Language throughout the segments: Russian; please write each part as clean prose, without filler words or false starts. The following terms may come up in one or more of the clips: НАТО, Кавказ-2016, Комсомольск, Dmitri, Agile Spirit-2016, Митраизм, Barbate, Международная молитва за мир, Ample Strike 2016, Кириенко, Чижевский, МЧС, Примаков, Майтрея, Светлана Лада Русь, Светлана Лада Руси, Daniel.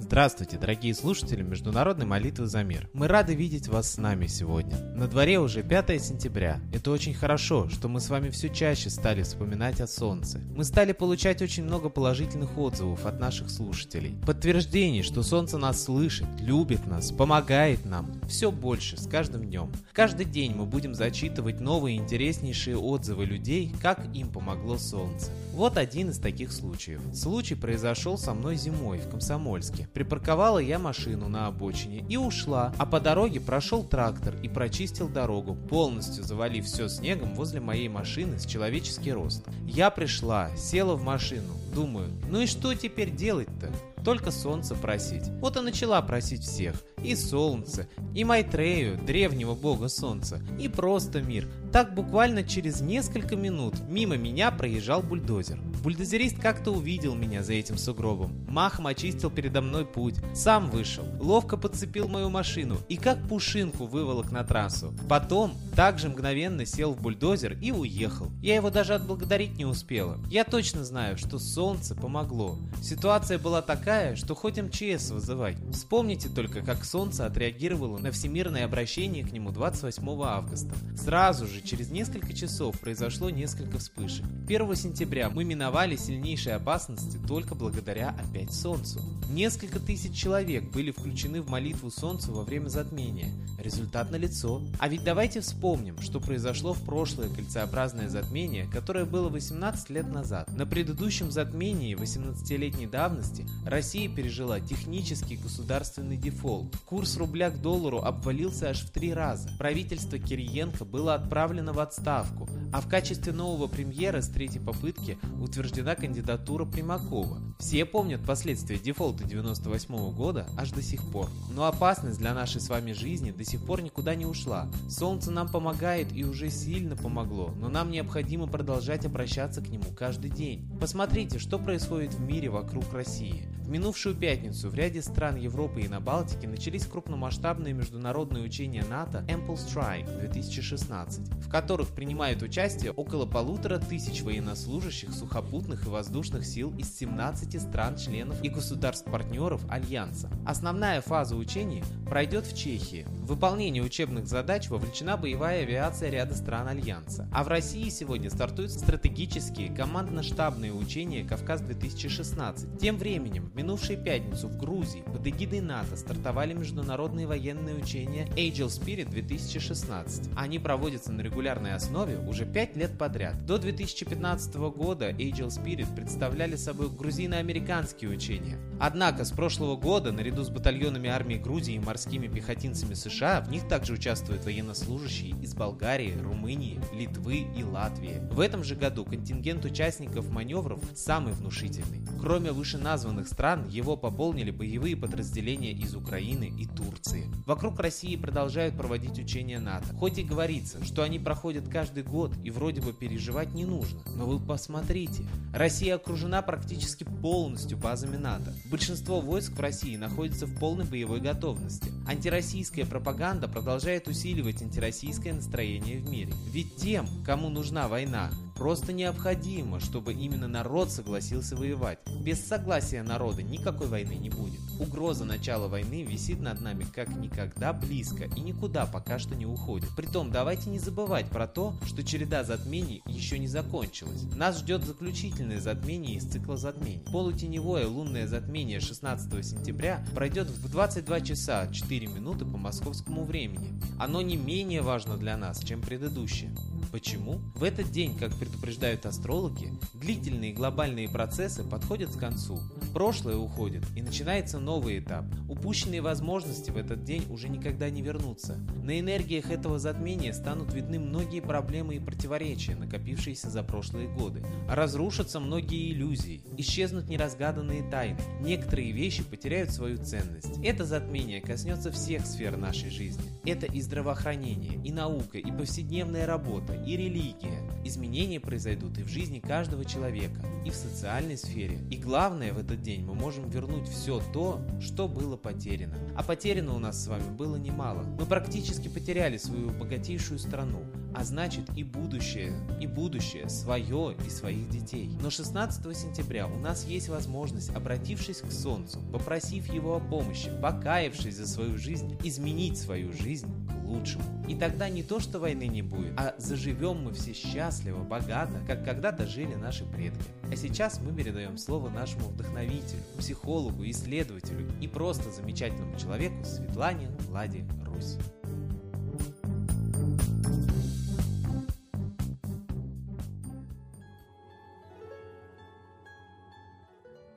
Здравствуйте, дорогие слушатели Международной молитвы за мир. Мы рады видеть вас с нами сегодня. На дворе уже 5 сентября. Это очень хорошо, что мы с вами все чаще стали вспоминать о солнце. Мы стали получать очень много положительных отзывов от наших слушателей. Подтверждений, что солнце нас слышит, любит нас, помогает нам. Все больше с каждым днем. Каждый день мы будем зачитывать новые интереснейшие отзывы людей, как им помогло солнце. Вот один из таких случаев. Случай произошел со мной зимой в Комсомольске. Припарковала я машину на обочине и ушла, а по дороге прошел трактор и прочистил дорогу, полностью завалив все снегом возле моей машины с человеческий рост. Я пришла, села в машину, думаю, ну и что теперь делать-то? Только солнце просить. Вот и начала просить всех. И солнце, и Майтрею, древнего бога солнца, и просто мир. Так буквально через несколько минут мимо меня проезжал бульдозер. Бульдозерист как-то увидел меня за этим сугробом. Махом очистил передо мной путь. Сам вышел, ловко подцепил мою машину и как пушинку выволок на трассу. Потом также мгновенно сел в бульдозер и уехал. Я его даже отблагодарить не успела. Я точно знаю, что солнце помогло. Ситуация была такая, что хоть МЧС вызывай. Вспомните только, как солнце отреагировало на всемирное обращение к нему 28 августа. Сразу же, через несколько часов, произошло несколько вспышек. 1 сентября мы миновали сильнейшие опасности только благодаря опять солнцу. Несколько тысяч человек были включены в молитву солнцу во время затмения. Результат налицо. А ведь давайте вспомним, что произошло в прошлое кольцеобразное затмение, которое было 18 лет назад. На предыдущем затмении 18-летней давности Россия пережила технический государственный дефолт. Курс рубля к доллару обвалился аж в 3 раза. Правительство Кириенко было отправлено в отставку, а в качестве нового премьера с 3-й попытки утверждена кандидатура Примакова. Все помнят последствия дефолта 98 года аж до сих пор. Но опасность для нашей с вами жизни до сих пор никуда не ушла. Солнце нам помогает и уже сильно помогло, но нам необходимо продолжать обращаться к нему каждый день. Посмотрите, что происходит в мире вокруг России. В минувшую пятницу в ряде стран Европы и на Балтике начались крупномасштабные международные учения НАТО Ample Strike 2016, в которых принимают участие около 1500 военнослужащих сухопутных и воздушных сил из 17 стран-членов и государств-партнеров Альянса. Основная фаза учений пройдет в Чехии. В выполнение учебных задач вовлечена боевая авиация ряда стран Альянса. А в России сегодня стартуют стратегические командно-штабные учения «Кавказ-2016». Тем временем, в минувшую пятницу в Грузии под эгидой НАТО стартовали международные военные учения Agile Spirit-2016. Они проводятся на регулярной основе уже 5 лет подряд. До 2015 года Agile Spirit представляли собой грузино-американские учения. Однако с прошлого года, наряду с батальонами армии Грузии и морскими пехотинцами США, в них также участвуют военнослужащие из Болгарии, Румынии, Литвы и Латвии. В этом же году контингент участников маневров самый внушительный. Кроме вышеназванных стран, его пополнили боевые подразделения из Украины и Турции. Вокруг России продолжают проводить учения НАТО. Хоть и говорится, что они проходят каждый год и вроде бы переживать не нужно, но вы посмотрите. Россия окружена практически полностью базами НАТО. Большинство войск в России находится в полной боевой готовности. Антироссийская пропаганда продолжает усиливать антироссийское настроение в мире. Ведь тем, кому нужна война, просто необходимо, чтобы именно народ согласился воевать. Без согласия народа никакой войны не будет. Угроза начала войны висит над нами как никогда близко и никуда пока что не уходит. Притом, давайте не забывать про то, что череда затмений еще не закончилась. Нас ждет заключительное затмение из цикла затмений. Полутеневое лунное затмение 16 сентября пройдет в 22 часа 4 минуты по московскому времени. Оно не менее важно для нас, чем предыдущее. Почему? В этот день, как предупреждают астрологи, длительные глобальные процессы подходят к концу. Прошлое уходит и начинается новый этап. Упущенные возможности в этот день уже никогда не вернутся. На энергиях этого затмения станут видны многие проблемы и противоречия, накопившиеся за прошлые годы. Разрушатся многие иллюзии, исчезнут неразгаданные тайны. Некоторые вещи потеряют свою ценность. Это затмение коснется всех сфер нашей жизни. Это и здравоохранение, и наука, и повседневная работа, и религия. Изменения изменения произойдут и в жизни каждого человека, и в социальной сфере. И главное, в этот день мы можем вернуть все то, что было потеряно. А потеряно у нас с вами было немало. Мы практически потеряли свою богатейшую страну, а значит и будущее свое и своих детей. Но 16 сентября у нас есть возможность, обратившись к солнцу, попросив его о помощи, покаявшись за свою жизнь, изменить свою жизнь к лучшему. И тогда не то, что войны не будет, а заживем мы все счастливо, богато, как когда-то жили наши предки. А сейчас мы передаем слово нашему вдохновителю, психологу, исследователю и просто замечательному человеку Светлане Ладе Руси.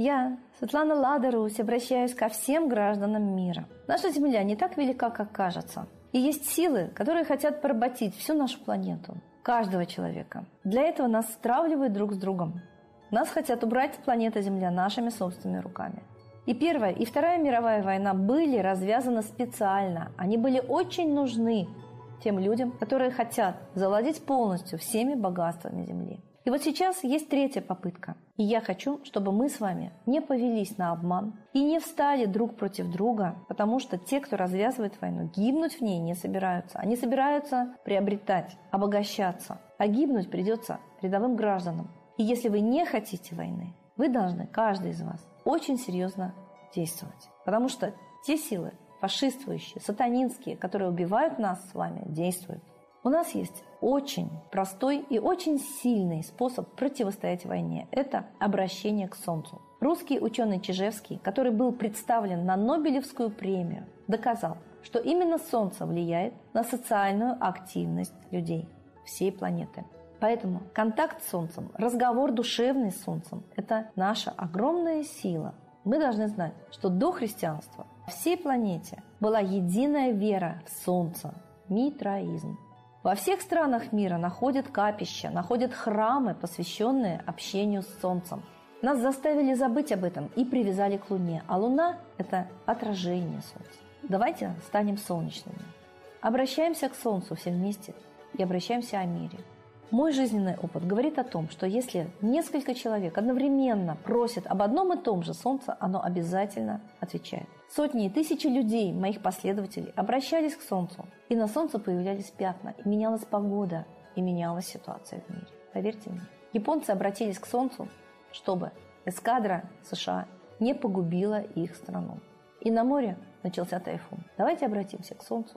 Я, Светлана Лада Руси, обращаюсь ко всем гражданам мира. Наша Земля не так велика, как кажется. И есть силы, которые хотят поработить всю нашу планету, каждого человека. Для этого нас стравливают друг с другом. Нас хотят убрать с планеты Земля нашими собственными руками. И Первая, и Вторая мировая война были развязаны специально. Они были очень нужны тем людям, которые хотят завладеть полностью всеми богатствами Земли. И вот сейчас есть третья попытка. И я хочу, чтобы мы с вами не повелись на обман и не встали друг против друга, потому что те, кто развязывает войну, гибнуть в ней не собираются. Они собираются приобретать, обогащаться, а гибнуть придется рядовым гражданам. И если вы не хотите войны, вы должны, каждый из вас, очень серьезно действовать. Потому что те силы, фашистующие, сатанинские, которые убивают нас с вами, действуют. У нас есть очень простой и очень сильный способ противостоять войне – это обращение к Солнцу. Русский ученый Чижевский, который был представлен на Нобелевскую премию, доказал, что именно Солнце влияет на социальную активность людей всей планеты. Поэтому контакт с Солнцем, разговор душевный с Солнцем – это наша огромная сила. Мы должны знать, что до христианства на всей планете была единая вера в Солнце – митраизм. Во всех странах мира находят капища, находят храмы, посвященные общению с Солнцем. Нас заставили забыть об этом и привязали к Луне, а Луна – это отражение Солнца. Давайте станем солнечными. Обращаемся к Солнцу все вместе и обращаемся о мире. Мой жизненный опыт говорит о том, что если несколько человек одновременно просят об одном и том же Солнце, оно обязательно отвечает. Сотни и тысячи людей, моих последователей, обращались к Солнцу, и на Солнце появлялись пятна, и менялась погода, и менялась ситуация в мире. Поверьте мне. Японцы обратились к Солнцу, чтобы эскадра США не погубила их страну. И на море начался тайфун. Давайте обратимся к Солнцу,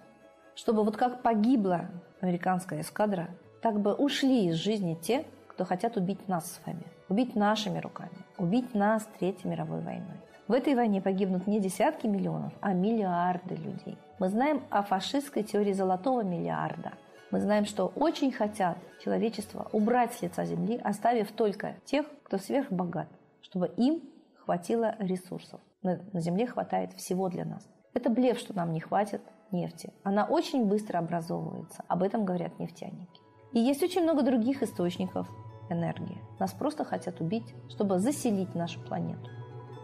чтобы вот как погибла американская эскадра, так бы ушли из жизни те, кто хотят убить нас с вами, убить нашими руками, убить нас Третьей мировой войной. В этой войне погибнут не десятки миллионов, а миллиарды людей. Мы знаем о фашистской теории золотого миллиарда. Мы знаем, что очень хотят человечество убрать с лица земли, оставив только тех, кто сверхбогат, чтобы им хватило ресурсов. На земле хватает всего для нас. Это блеф, что нам не хватит нефти. Она очень быстро образовывается. Об этом говорят нефтяники. И есть очень много других источников энергии. Нас просто хотят убить, чтобы заселить нашу планету.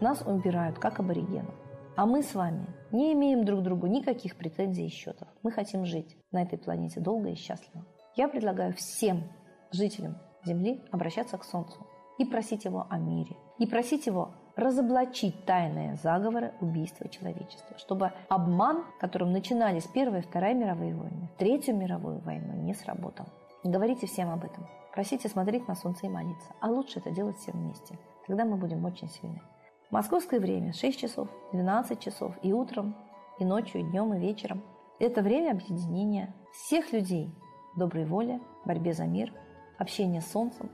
Нас убирают, как аборигенов. А мы с вами не имеем друг другу никаких претензий и счетов. Мы хотим жить на этой планете долго и счастливо. Я предлагаю всем жителям Земли обращаться к Солнцу и просить его о мире. И просить его разоблачить тайные заговоры убийства человечества, чтобы обман, которым начинались Первая и Вторая мировые войны, Третью мировую войну, не сработал. Говорите всем об этом. Просите смотреть на Солнце и молиться. А лучше это делать все вместе. Тогда мы будем очень сильны. Московское время 6 часов, 12 часов и утром, и ночью, и днем, и вечером. Это время объединения всех людей в доброй воле, борьбе за мир, общения с Солнцем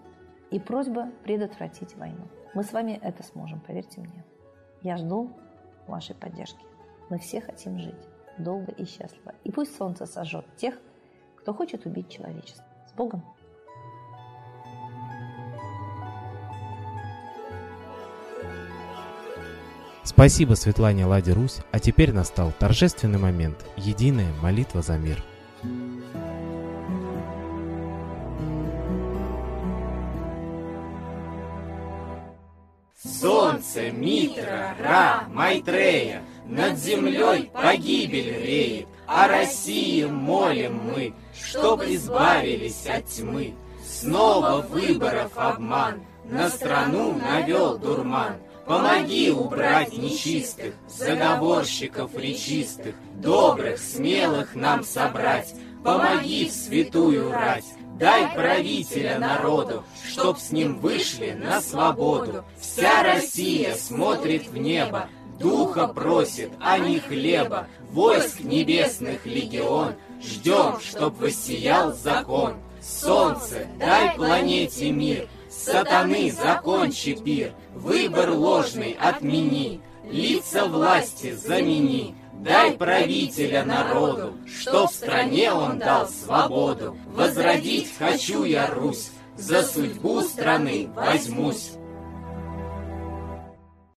и просьба предотвратить войну. Мы с вами это сможем, поверьте мне. Я жду вашей поддержки. Мы все хотим жить долго и счастливо. И пусть Солнце сожжет тех, кто хочет убить человечество. С Богом! Спасибо Светлане Ладе Русь, а теперь настал торжественный момент – единая молитва за мир. Солнце, Митра, Ра, Майтрея, над землей погибель реет, о России молим мы, чтоб избавились от тьмы. Снова выборов обман, на страну навел дурман. Помоги убрать нечистых, заговорщиков речистых, добрых, смелых нам собрать. Помоги в святую рать, дай правителя народу, чтоб с ним вышли на свободу. Вся Россия смотрит в небо, духа просит, а не хлеба. Войск небесных легион, ждем, чтоб воссиял закон. Солнце, дай планете мир, сатаны, закончи пир. Выбор ложный отмени, лица власти замени. Дай правителя народу, чтоб стране он дал свободу. Возродить хочу я Русь, за судьбу страны возьмусь.